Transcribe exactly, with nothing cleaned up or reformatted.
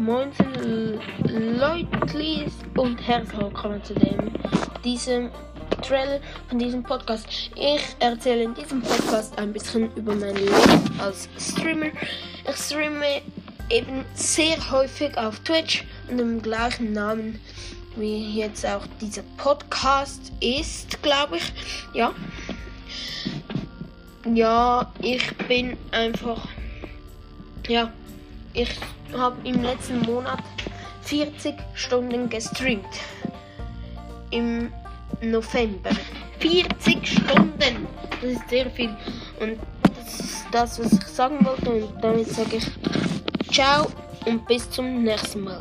neunzehn Leute und herzlich willkommen zu dem, diesem Trailer von diesem Podcast. Ich erzähle in diesem Podcast ein bisschen über mein Leben als Streamer. Ich streame eben sehr häufig auf Twitch und im gleichen Namen wie jetzt auch dieser Podcast ist, glaube ich. Ja. Ja, ich bin einfach... Ja, ich habe im letzten Monat vierzig Stunden gestreamt. Im November. vierzig Stunden! Das ist sehr viel. Und das ist das, was ich sagen wollte. Und damit sage ich ciao und bis zum nächsten Mal.